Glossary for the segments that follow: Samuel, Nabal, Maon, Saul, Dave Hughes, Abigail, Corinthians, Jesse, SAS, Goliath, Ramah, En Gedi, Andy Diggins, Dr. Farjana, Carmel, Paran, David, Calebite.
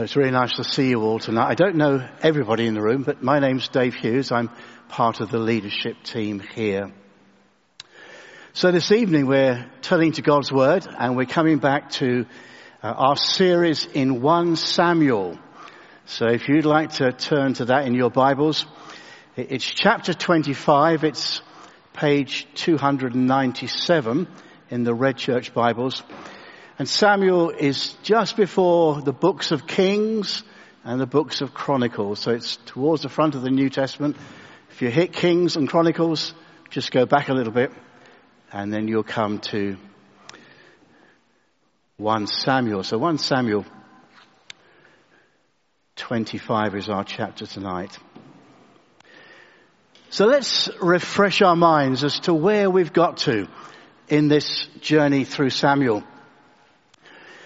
Well, it's really nice to see you all tonight. I don't know everybody in the room, but my name's Dave Hughes. I'm part of the leadership team here. So this evening we're turning to God's Word and we're coming back to our series in 1 Samuel. So if you'd like to turn to that in your Bibles, it's chapter 25, it's page 297 in the Red Church Bibles. And Samuel is just before the books of Kings and the books of Chronicles. So it's towards the front of the New Testament. If you hit Kings and Chronicles, just go back a little bit and then you'll come to 1 Samuel. So 1 Samuel 25 is our chapter tonight. So let's refresh our minds as to where we've got to in this journey through Samuel.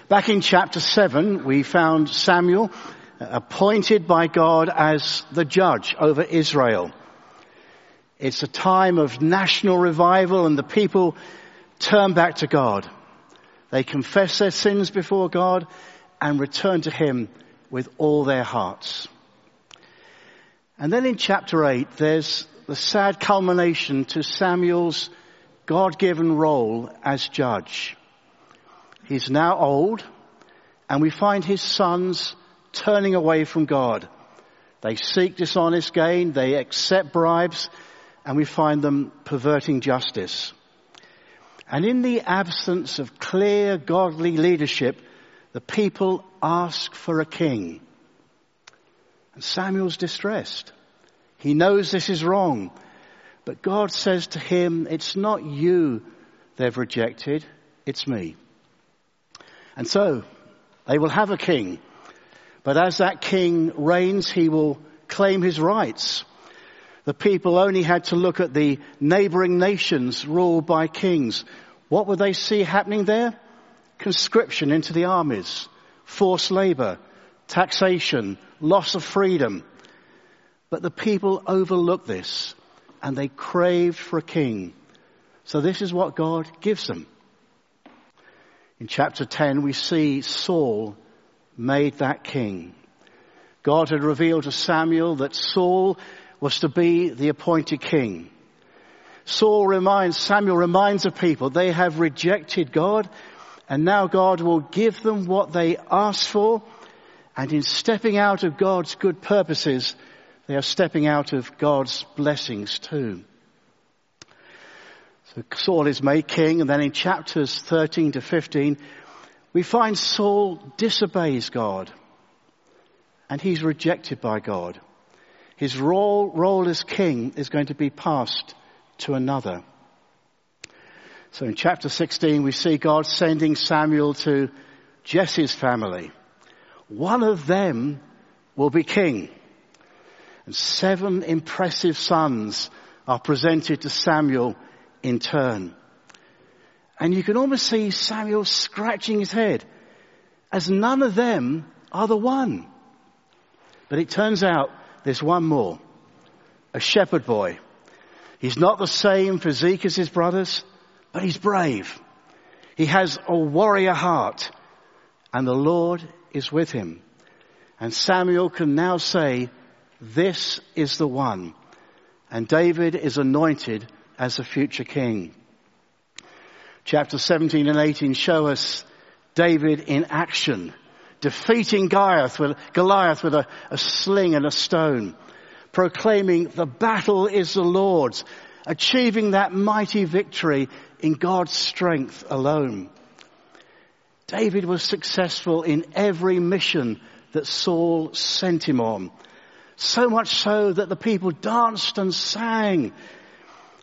Back in chapter 7, we found Samuel appointed by God as the judge over Israel. It's a time of national revival and the people turn back to God. They confess their sins before God and return to Him with all their hearts. And then in chapter 8, there's the sad culmination to Samuel's God-given role as judge. He's now old, and we find his sons turning away from God. They seek dishonest gain, they accept bribes, and we find them perverting justice. And in the absence of clear godly leadership, the people ask for a king. And Samuel's distressed. He knows this is wrong. But God says to him, it's not you they've rejected, it's me. And so, they will have a king. But as that king reigns, he will claim his rights. The people only had to look at the neighboring nations ruled by kings. What would they see happening there? Conscription into the armies, forced labor, taxation, loss of freedom. But the people overlooked this, and they craved for a king. So this is what God gives them. In chapter 10, we see Saul made that king. God had revealed to Samuel that Saul was to be the appointed king. Samuel reminds the people they have rejected God, and now God will give them what they asked for, and in stepping out of God's good purposes, they are stepping out of God's blessings too. Saul is made king, and then in chapters 13 to 15, we find Saul disobeys God, and he's rejected by God. His role as king is going to be passed to another. So in chapter 16, we see God sending Samuel to Jesse's family. One of them will be king, and 7 impressive sons are presented to Samuel in turn. And you can almost see Samuel scratching his head, as none of them are the one. But it turns out there's one more, a shepherd boy. He's not the same physique as his brothers, but he's brave. He has a warrior heart, and the Lord is with him. And Samuel can now say, this is the one. And David is anointed as a future king. Chapter 17 and 18 show us David in action, defeating Goliath with a sling and a stone, proclaiming the battle is the Lord's, achieving that mighty victory in God's strength alone. David was successful in every mission that Saul sent him on, so much so that the people danced and sang,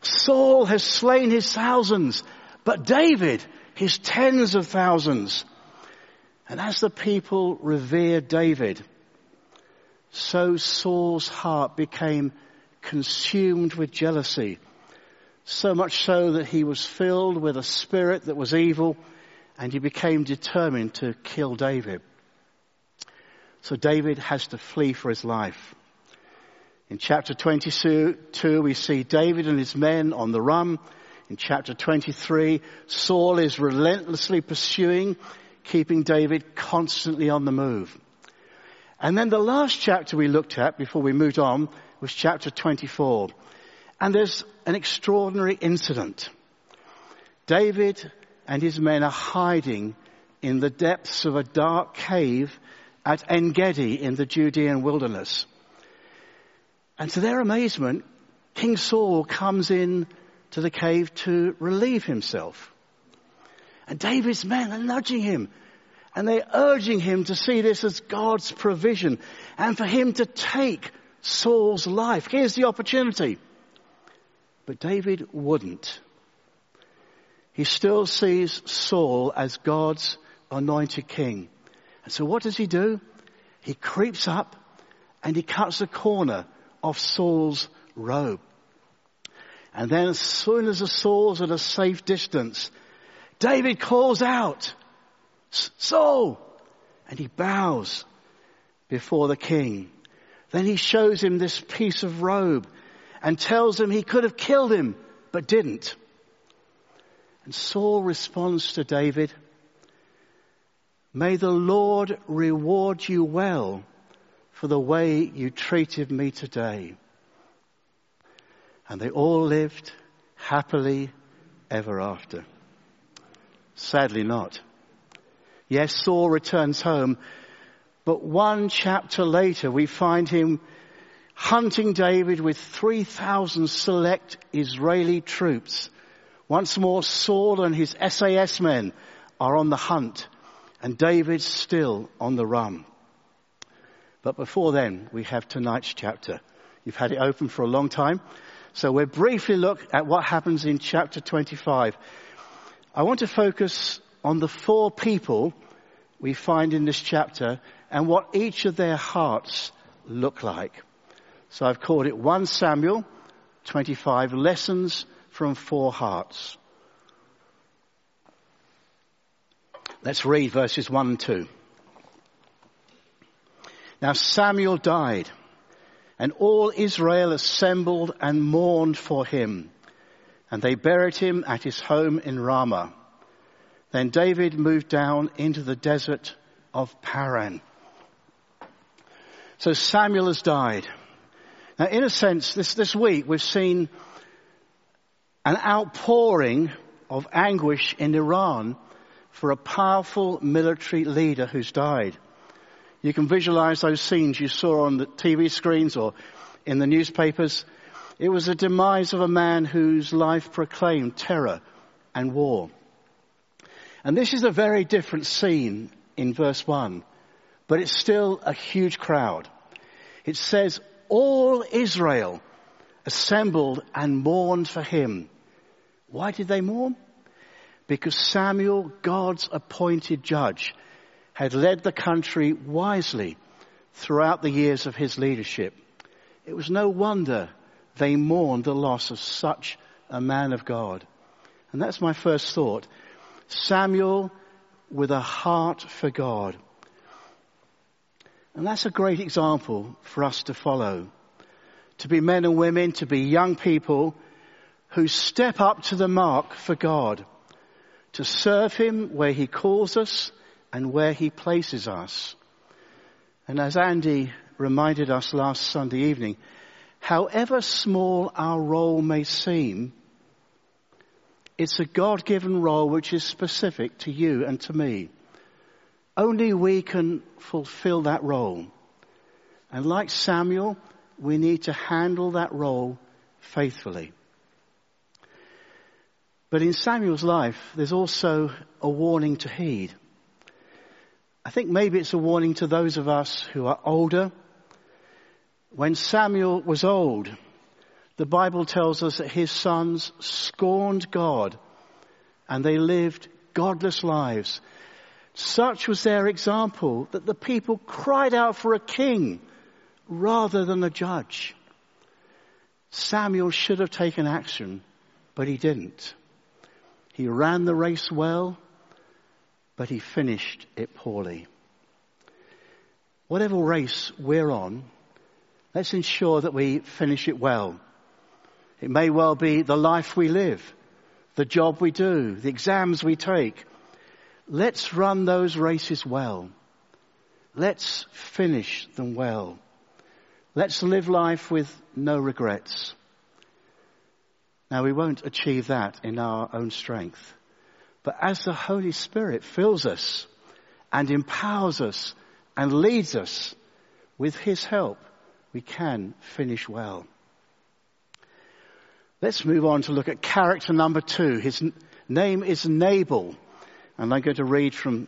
Saul has slain his thousands, but David his tens of thousands. And as the people revered David, so Saul's heart became consumed with jealousy, so much so that he was filled with a spirit that was evil, and he became determined to kill David. So David has to flee for his life. In chapter 22, we see David and his men on the run. In chapter 23, Saul is relentlessly pursuing, keeping David constantly on the move. And then the last chapter we looked at before we moved on was chapter 24. And there's an extraordinary incident. David and his men are hiding in the depths of a dark cave at En Gedi in the Judean wilderness. And to their amazement, King Saul comes in to the cave to relieve himself. And David's men are nudging him, and they're urging him to see this as God's provision and for him to take Saul's life. Here's the opportunity. But David wouldn't. He still sees Saul as God's anointed king. And so what does he do? He creeps up and he cuts the corner of Saul's robe. And then as soon as the Saul's at a safe distance, David calls out, "Saul!" And he bows before the king. Then he shows him this piece of robe and tells him he could have killed him, but didn't. And Saul responds to David, "May the Lord reward you well for the way you treated me today." And they all lived happily ever after. Sadly not. Yes, Saul returns home, but one chapter later we find him hunting David with 3,000 select Israeli troops. Once more, Saul and his SAS men are on the hunt, and David's still on the run. But before then, we have tonight's chapter. You've had it open for a long time. So we'll briefly look at what happens in chapter 25. I want to focus on the four people we find in this chapter and what each of their hearts look like. So I've called it 1 Samuel 25, Lessons from Four Hearts. Let's read verses 1 and 2. "Now Samuel died, and all Israel assembled and mourned for him. And they buried him at his home in Ramah. Then David moved down into the desert of Paran." So Samuel has died. Now, in a sense, this week we've seen an outpouring of anguish in Iran for a powerful military leader who's died. You can visualize those scenes you saw on the TV screens or in the newspapers. It was the demise of a man whose life proclaimed terror and war. And this is a very different scene in verse 1, but it's still a huge crowd. It says, all Israel assembled and mourned for him. Why did they mourn? Because Samuel, God's appointed judge, had led the country wisely throughout the years of his leadership. It was no wonder they mourned the loss of such a man of God. And that's my first thought. Samuel with a heart for God. And that's a great example for us to follow. To be men and women, to be young people who step up to the mark for God. To serve him where he calls us and where he places us. And as Andy reminded us last Sunday evening, however small our role may seem, it's a God-given role which is specific to you and to me. Only we can fulfill that role. And like Samuel, we need to handle that role faithfully. But in Samuel's life, there's also a warning to heed. I think maybe it's a warning to those of us who are older. When Samuel was old, the Bible tells us that his sons scorned God and they lived godless lives. Such was their example that the people cried out for a king rather than a judge. Samuel should have taken action, but he didn't. He ran the race well, but he finished it poorly. Whatever race we're on, let's ensure that we finish it well. It may well be the life we live, the job we do, the exams we take. Let's run those races well. Let's finish them well. Let's live life with no regrets. Now, we won't achieve that in our own strength. But as the Holy Spirit fills us and empowers us and leads us, with his help, we can finish well. Let's move on to look at character number 2. His name is Nabal. And I'm going to read from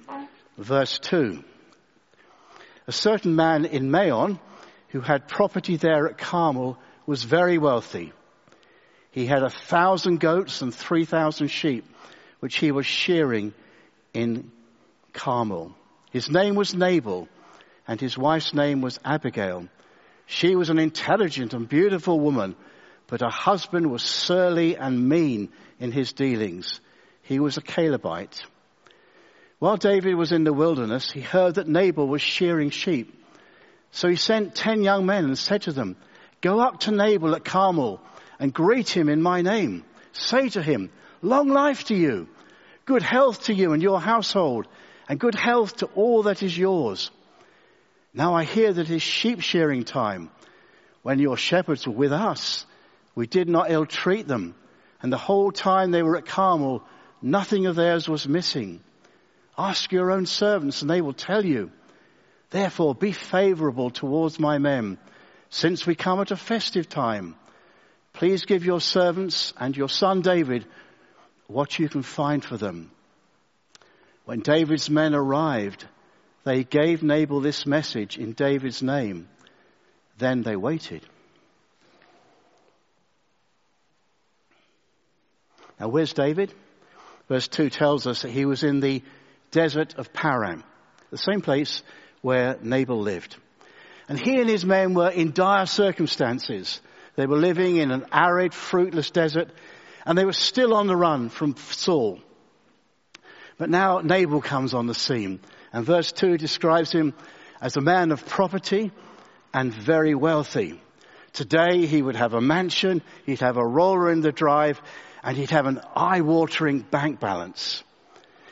verse 2. A certain man in Maon, who had property there at Carmel, was very wealthy. He had 1,000 goats and 3,000 sheep, which he was shearing in Carmel. His name was Nabal, and his wife's name was Abigail. She was an intelligent and beautiful woman, but her husband was surly and mean in his dealings. He was a Calebite. While David was in the wilderness, he heard that Nabal was shearing sheep. So he sent 10 young men and said to them, "Go up to Nabal at Carmel and greet him in my name. Say to him, 'Long life to you, good health to you and your household, and good health to all that is yours. Now I hear that it is sheep shearing time. When your shepherds were with us, we did not ill-treat them, and the whole time they were at Carmel, nothing of theirs was missing. Ask your own servants, and they will tell you. Therefore, be favorable towards my men, since we come at a festive time. Please give your servants and your son David what you can find for them.'" When David's men arrived, they gave Nabal this message in David's name. Then they waited. Now, where's David? Verse 2 tells us that he was in the desert of Paran, the same place where Nabal lived. And he and his men were in dire circumstances. They were living in an arid, fruitless desert, and they were still on the run from Saul. But now Nabal comes on the scene, and verse 2 describes him as a man of property and very wealthy. Today he would have a mansion, he'd have a roller in the drive, and he'd have an eye-watering bank balance.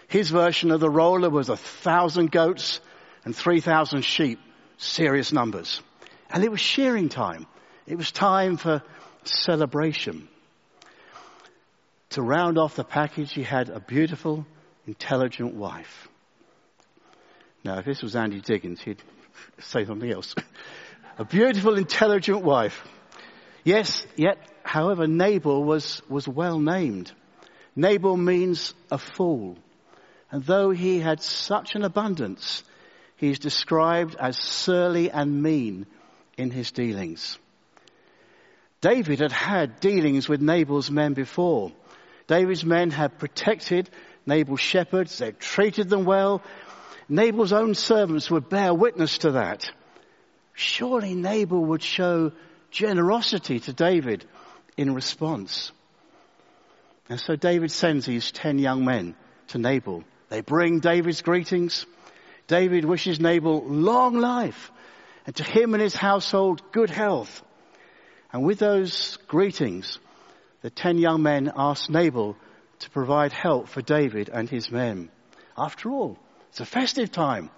His version of the roller was 1,000 goats and 3,000 sheep, serious numbers. And it was shearing time. It was time for celebration. To round off the package, he had a beautiful, intelligent wife. Now, if this was Andy Diggins, he'd say something else. A beautiful, intelligent wife. Yes, yet, however, Nabal was well named. Nabal means a fool. And though he had such an abundance, he's described as surly and mean in his dealings. David had had dealings with Nabal's men before. David's men had protected Nabal's shepherds. They treated them well. Nabal's own servants would bear witness to that. Surely Nabal would show generosity to David in response. And so David sends these 10 young men to Nabal. They bring David's greetings. David wishes Nabal long life, and to him and his household good health. And with those greetings, the 10 young men asked Nabal to provide help for David and his men. After all, it's a festive time,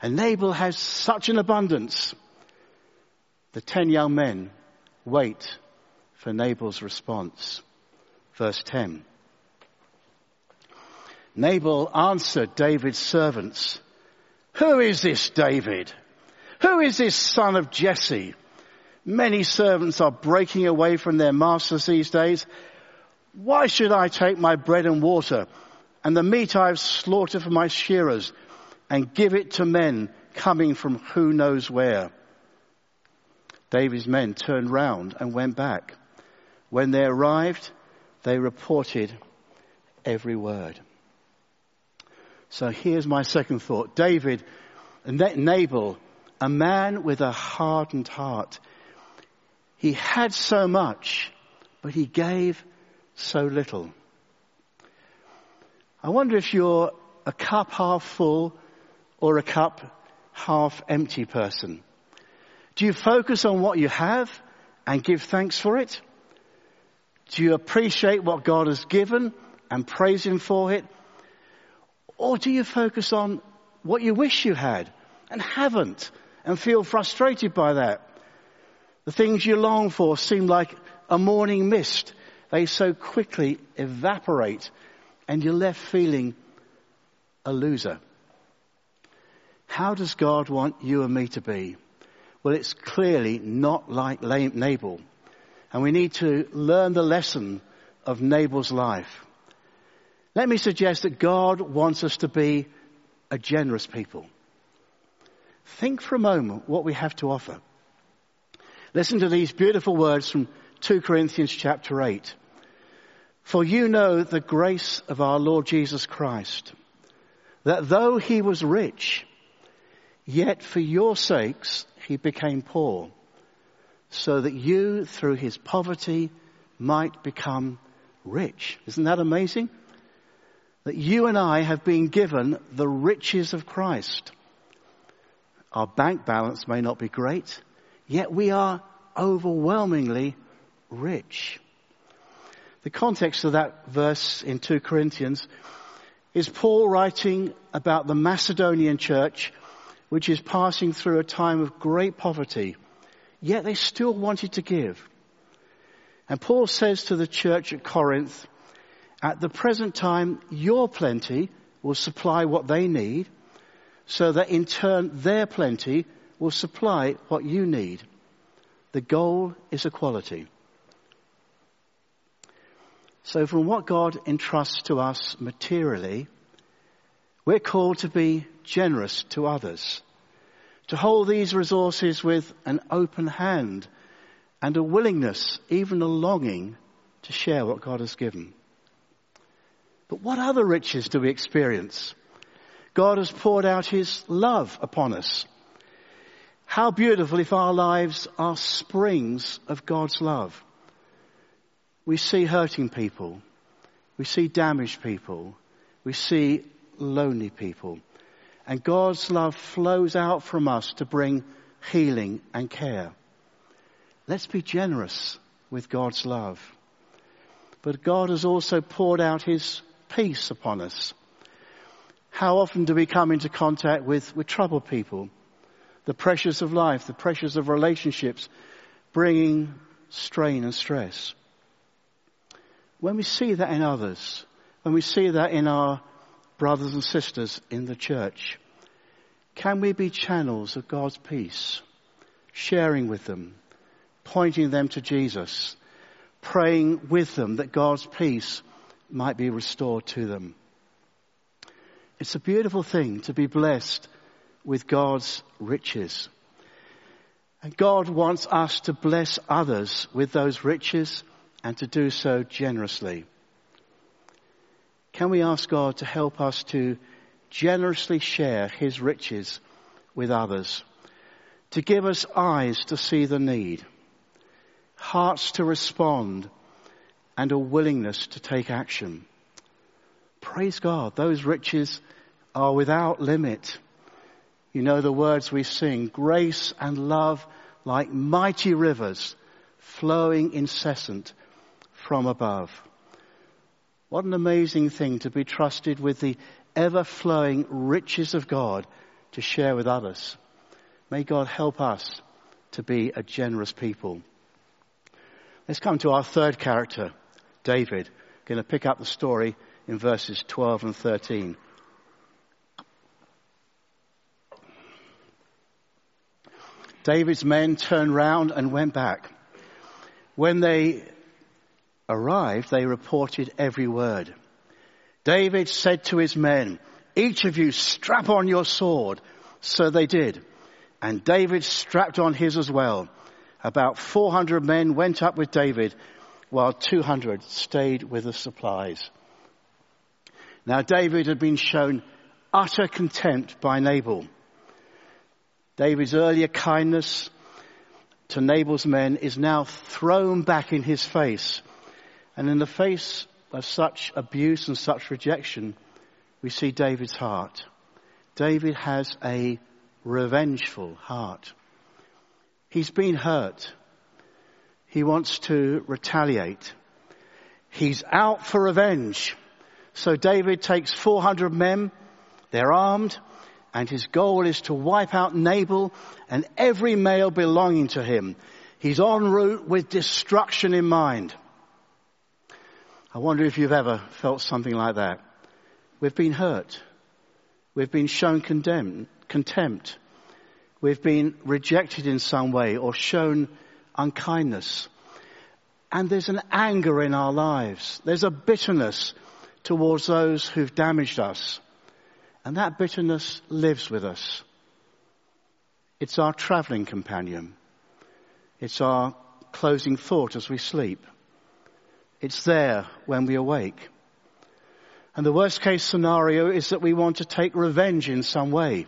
and Nabal has such an abundance. The 10 young men wait for Nabal's response. Verse 10. Nabal answered David's servants, "Who is this David? Who is this son of Jesse? Many servants are breaking away from their masters these days. Why should I take my bread and water and the meat I've slaughtered for my shearers and give it to men coming from who knows where?" David's men turned round and went back. When they arrived, they reported every word. So here's my second thought. David, Nabal, a man with a hardened heart. He had so much, but he gave so little. I wonder if you're a cup half full or a cup half empty person. Do you focus on what you have and give thanks for it? Do you appreciate what God has given and praise him for it? Or do you focus on what you wish you had and haven't and feel frustrated by that. The things you long for seem like a morning mist. They so quickly evaporate and you're left feeling a loser. How does God want you and me to be? Well, it's clearly not like Nabal. And we need to learn the lesson of Nabal's life. Let me suggest that God wants us to be a generous people. Think for a moment what we have to offer. Listen to these beautiful words from 2 Corinthians chapter 8. For you know the grace of our Lord Jesus Christ, that though he was rich, yet for your sakes he became poor, so that you through his poverty might become rich. Isn't that amazing? That you and I have been given the riches of Christ. Our bank balance may not be great, yet we are overwhelmingly rich. The context of that verse in 2 Corinthians is Paul writing about the Macedonian church, which is passing through a time of great poverty, yet they still wanted to give. And Paul says to the church at Corinth, at the present time, your plenty will supply what they need, so that in turn their plenty will supply what you need. The goal is equality. So from what God entrusts to us materially, we're called to be generous to others, to hold these resources with an open hand and a willingness, even a longing, to share what God has given. But what other riches do we experience? God has poured out his love upon us. How beautiful if our lives are springs of God's love. We see hurting people. We see damaged people. We see lonely people. And God's love flows out from us to bring healing and care. Let's be generous with God's love. But God has also poured out his peace upon us. How often do we come into contact with troubled people? The pressures of life, the pressures of relationships, bringing strain and stress. When we see that in others, when we see that in our brothers and sisters in the church, can we be channels of God's peace, sharing with them, pointing them to Jesus, praying with them that God's peace might be restored to them? It's a beautiful thing to be blessed with God's riches. And God wants us to bless others with those riches and to do so generously. Can we ask God to help us to generously share his riches with others? To give us eyes to see the need, hearts to respond, and a willingness to take action. Praise God, those riches are without limit. You know the words we sing, grace and love like mighty rivers flowing incessant from above. What an amazing thing to be trusted with the ever-flowing riches of God to share with others. May God help us to be a generous people. Let's come to our third character, David. We're going to pick up the story in verses 12 and 13. David's men turned round and went back. When they arrived, they reported every word. David said to his men, each of you strap on your sword. So they did. And David strapped on his as well. About 400 men went up with David, while 200 stayed with the supplies. Now David had been shown utter contempt by Nabal. David's earlier kindness to Nabal's men is now thrown back in his face. And in the face of such abuse and such rejection, we see David's heart. David has a revengeful heart. He's been hurt. He wants to retaliate. He's out for revenge. So David takes 400 men, they're armed, and his goal is to wipe out Nabal and every male belonging to him. He's en route with destruction in mind. I wonder if you've ever felt something like that. We've been hurt. We've been shown contempt. We've been rejected in some way or shown unkindness. And there's an anger in our lives. There's a bitterness towards those who've damaged us. And that bitterness lives with us. It's our travelling companion. It's our closing thought as we sleep. It's there when we awake. And the worst case scenario is that we want to take revenge in some way.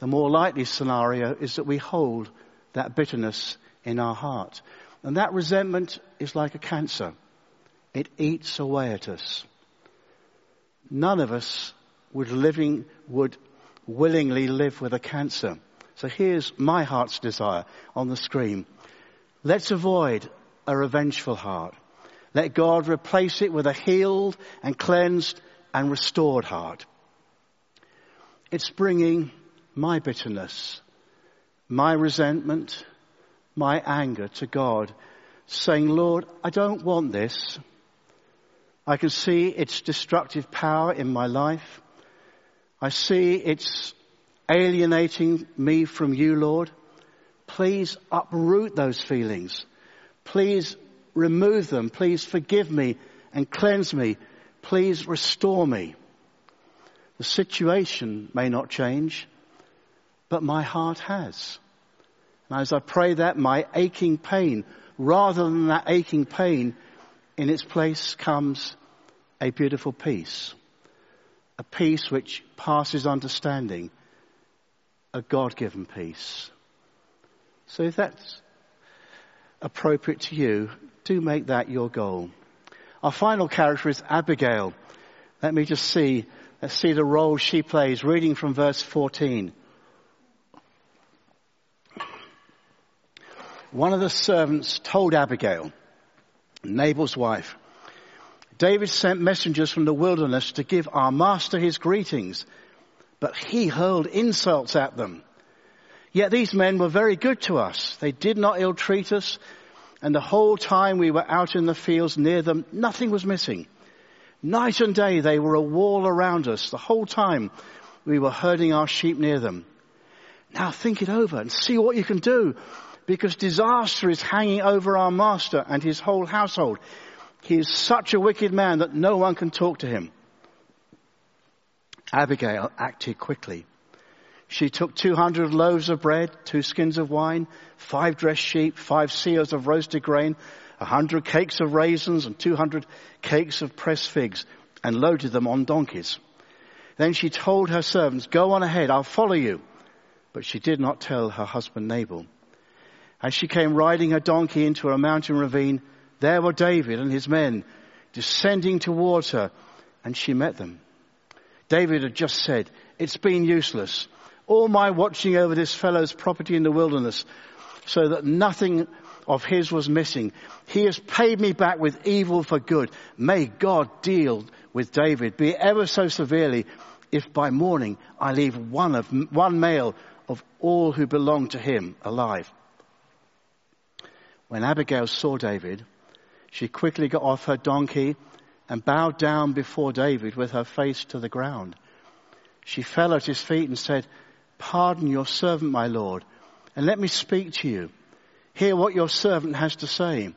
The more likely scenario is that we hold that bitterness in our heart. And that resentment is like a cancer. It eats away at us. None of us would willingly live with a cancer. So here's my heart's desire on the screen. Let's avoid a revengeful heart. Let God replace it with a healed and cleansed and restored heart. It's bringing my bitterness, my resentment, my anger to God, saying, Lord, I don't want this. I can see its destructive power in my life. I see it's alienating me from you, Lord. Please uproot those feelings. Please remove them. Please forgive me and cleanse me. Please restore me. The situation may not change, but my heart has. And as I pray that, my aching pain, rather than that aching pain, in its place comes a beautiful peace. A peace which passes understanding. A God-given peace. So if that's appropriate to you, do make that your goal. Our final character is Abigail. Let's see the role she plays, reading from verse 14. One of the servants told Abigail, Nabal's wife, David sent messengers from the wilderness to give our master his greetings, but he hurled insults at them. Yet these men were very good to us. They did not ill-treat us, and the whole time we were out in the fields near them, nothing was missing. Night and day they were a wall around us, the whole time we were herding our sheep near them. Now think it over and see what you can do, because disaster is hanging over our master and his whole household. He is such a wicked man that no one can talk to him. Abigail acted quickly. She took 200 loaves of bread, 2 skins of wine, 5 dressed sheep, 5 seahs of roasted grain, 100 cakes of raisins and 200 cakes of pressed figs, and loaded them on donkeys. Then she told her servants, Go on ahead, I'll follow you. But she did not tell her husband Nabal. As she came riding her donkey into a mountain ravine, there were David and his men descending towards her, and she met them. David had just said, It's been useless, all my watching over this fellow's property in the wilderness, so that nothing of his was missing. He has paid me back with evil for good. May God deal with David, be it ever so severely, if by morning I leave one male of all who belong to him alive. When Abigail saw David, she quickly got off her donkey and bowed down before David with her face to the ground. She fell at his feet and said, Pardon your servant, my lord, and let me speak to you. Hear what your servant has to say.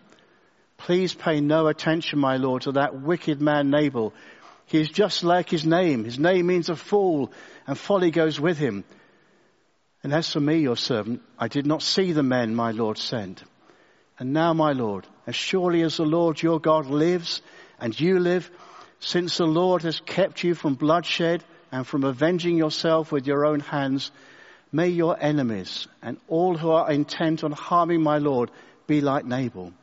Please pay no attention, my lord, to that wicked man Nabal. He is just like his name. His name means a fool, and folly goes with him. And as for me, your servant, I did not see the men my lord sent. And now, my Lord, as surely as the Lord your God lives and you live, since the Lord has kept you from bloodshed and from avenging yourself with your own hands, may your enemies and all who are intent on harming my Lord be like Nabal.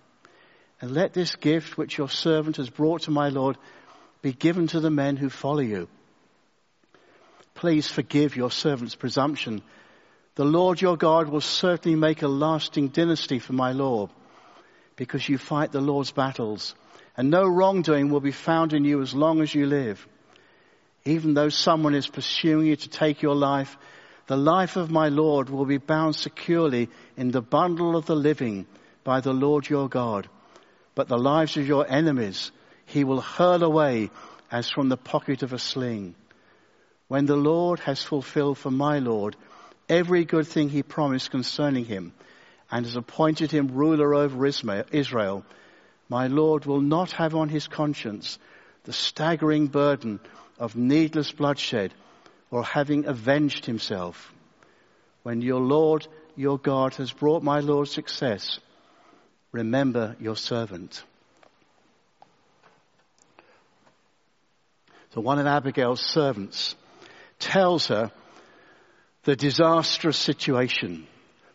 And let this gift which your servant has brought to my Lord be given to the men who follow you. Please forgive your servant's presumption. The Lord your God will certainly make a lasting dynasty for my Lord, because you fight the Lord's battles, and no wrongdoing will be found in you as long as you live. Even though someone is pursuing you to take your life, the life of my Lord will be bound securely in the bundle of the living by the Lord your God. But the lives of your enemies he will hurl away as from the pocket of a sling. When the Lord has fulfilled for my Lord every good thing he promised concerning him, and has appointed him ruler over Israel, my Lord will not have on his conscience the staggering burden of needless bloodshed or having avenged himself. When your Lord, your God, has brought my Lord success, remember your servant." So one of Abigail's servants tells her the disastrous situation,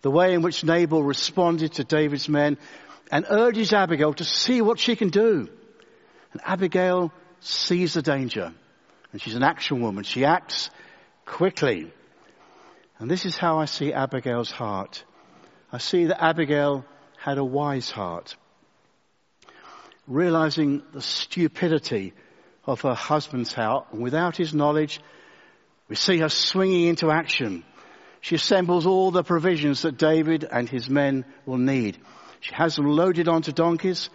the way in which Nabal responded to David's men, and urges Abigail to see what she can do. And Abigail sees the danger, and she's an action woman. She acts quickly. And this is how I see Abigail's heart. I see that Abigail had a wise heart, realizing the stupidity of her husband's house, and without his knowledge, we see her swinging into action. She assembles all the provisions that David and his men will need. She has them loaded onto donkeys,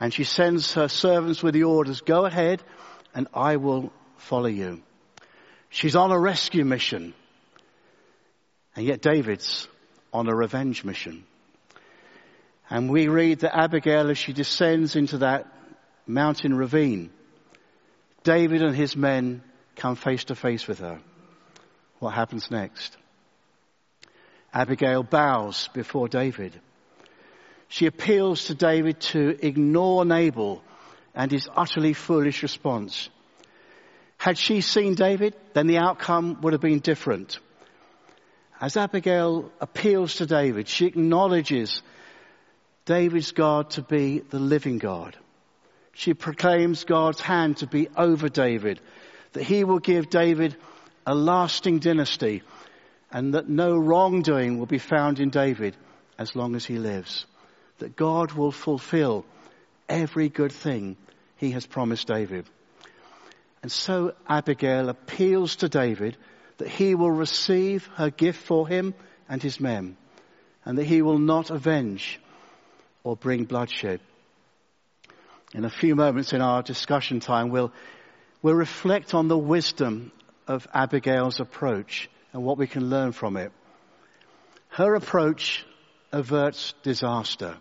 and she sends her servants with the orders, "Go ahead, and I will follow you." She's on a rescue mission, and yet David's on a revenge mission. And we read that Abigail, as she descends into that mountain ravine, David and his men come face to face with her. What happens next? Abigail bows before David. She appeals to David to ignore Nabal and his utterly foolish response. Had she seen David, then the outcome would have been different. As Abigail appeals to David, she acknowledges David's God to be the living God. She proclaims God's hand to be over David, that he will give David a lasting dynasty, and that no wrongdoing will be found in David as long as he lives. That God will fulfill every good thing he has promised David. And so Abigail appeals to David that he will receive her gift for him and his men, and that he will not avenge or bring bloodshed. In a few moments in our discussion time, we'll reflect on the wisdom of Abigail's approach and what we can learn from it. Her approach averts disaster.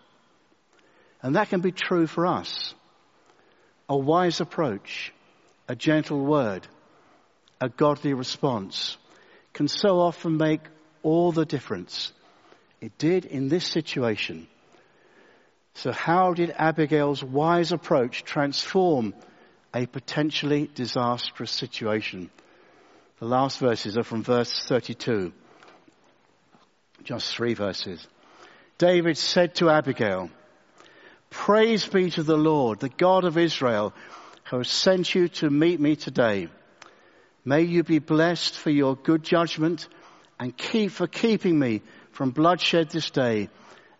And that can be true for us. A wise approach, a gentle word, a godly response can so often make all the difference. It did in this situation. So how did Abigail's wise approach transform a potentially disastrous situation? The last verses are from verse 32. Just three verses. David said to Abigail, "Praise be to the Lord, the God of Israel, who has sent you to meet me today. May you be blessed for your good judgment and for keeping me from bloodshed this day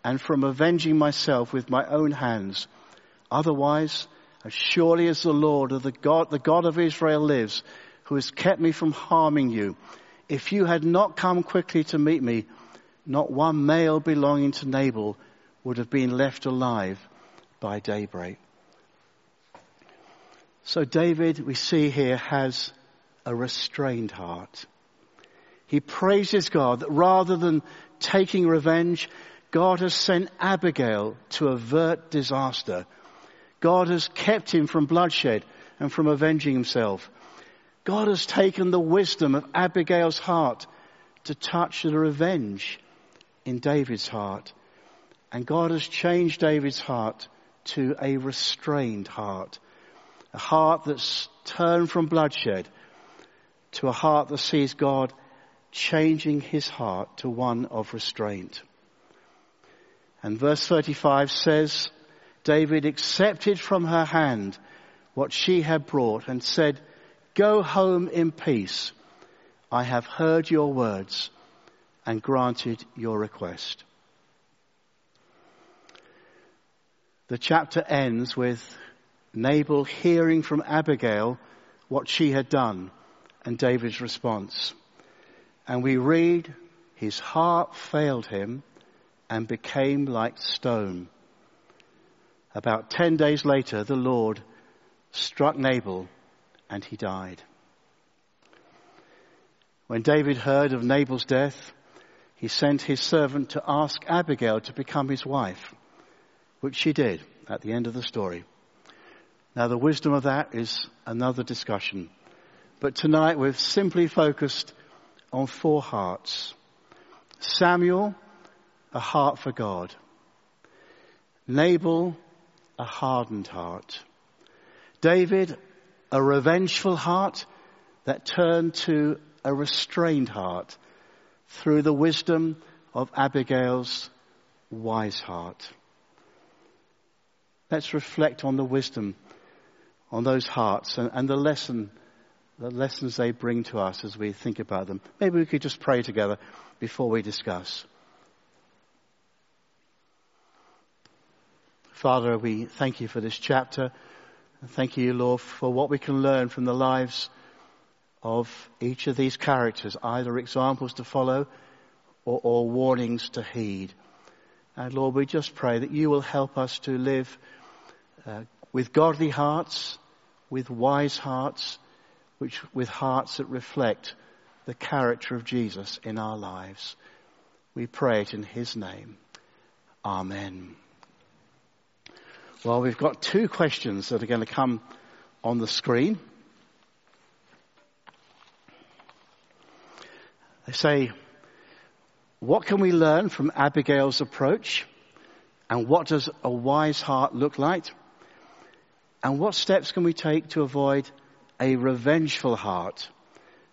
and from avenging myself with my own hands. Otherwise, as surely as the Lord, the God of Israel lives, who has kept me from harming you, if you had not come quickly to meet me, not one male belonging to Nabal would have been left alive by daybreak." So David, we see here, has a restrained heart. He praises God that rather than taking revenge, God has sent Abigail to avert disaster. God has kept him from bloodshed and from avenging himself. God has taken the wisdom of Abigail's heart to touch the revenge in David's heart. And God has changed David's heart to a restrained heart, a heart that's turned from bloodshed to a heart that sees God changing his heart to one of restraint. And verse 35 says, David accepted from her hand what she had brought and said, "Go home in peace. I have heard your words and granted your request." The chapter ends with Nabal hearing from Abigail what she had done and David's response. And we read, his heart failed him and became like stone. About 10 days later, the Lord struck Nabal and he died. When David heard of Nabal's death, he sent his servant to ask Abigail to become his wife, which she did at the end of the story. Now, the wisdom of that is another discussion. But tonight we're simply focused on four hearts. Samuel, a heart for God. Nabal, a hardened heart. David, a revengeful heart that turned to a restrained heart through the wisdom of Abigail's wise heart. Let's reflect on the wisdom on those hearts and the lessons they bring to us as we think about them. Maybe we could just pray together before we discuss. Father, we thank you for this chapter. And thank you, Lord, for what we can learn from the lives of each of these characters, either examples to follow or warnings to heed. And Lord, we just pray that you will help us to live with godly hearts, with wise hearts, with hearts that reflect the character of Jesus in our lives. We pray it in his name. Amen. Well, we've got two questions that are going to come on the screen. They say, what can we learn from Abigail's approach? And what does a wise heart look like? And what steps can we take to avoid a revengeful heart?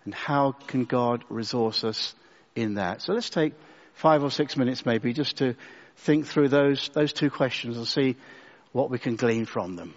And how can God resource us in that? So let's take 5 or 6 minutes maybe just to think through those two questions and see what we can glean from them.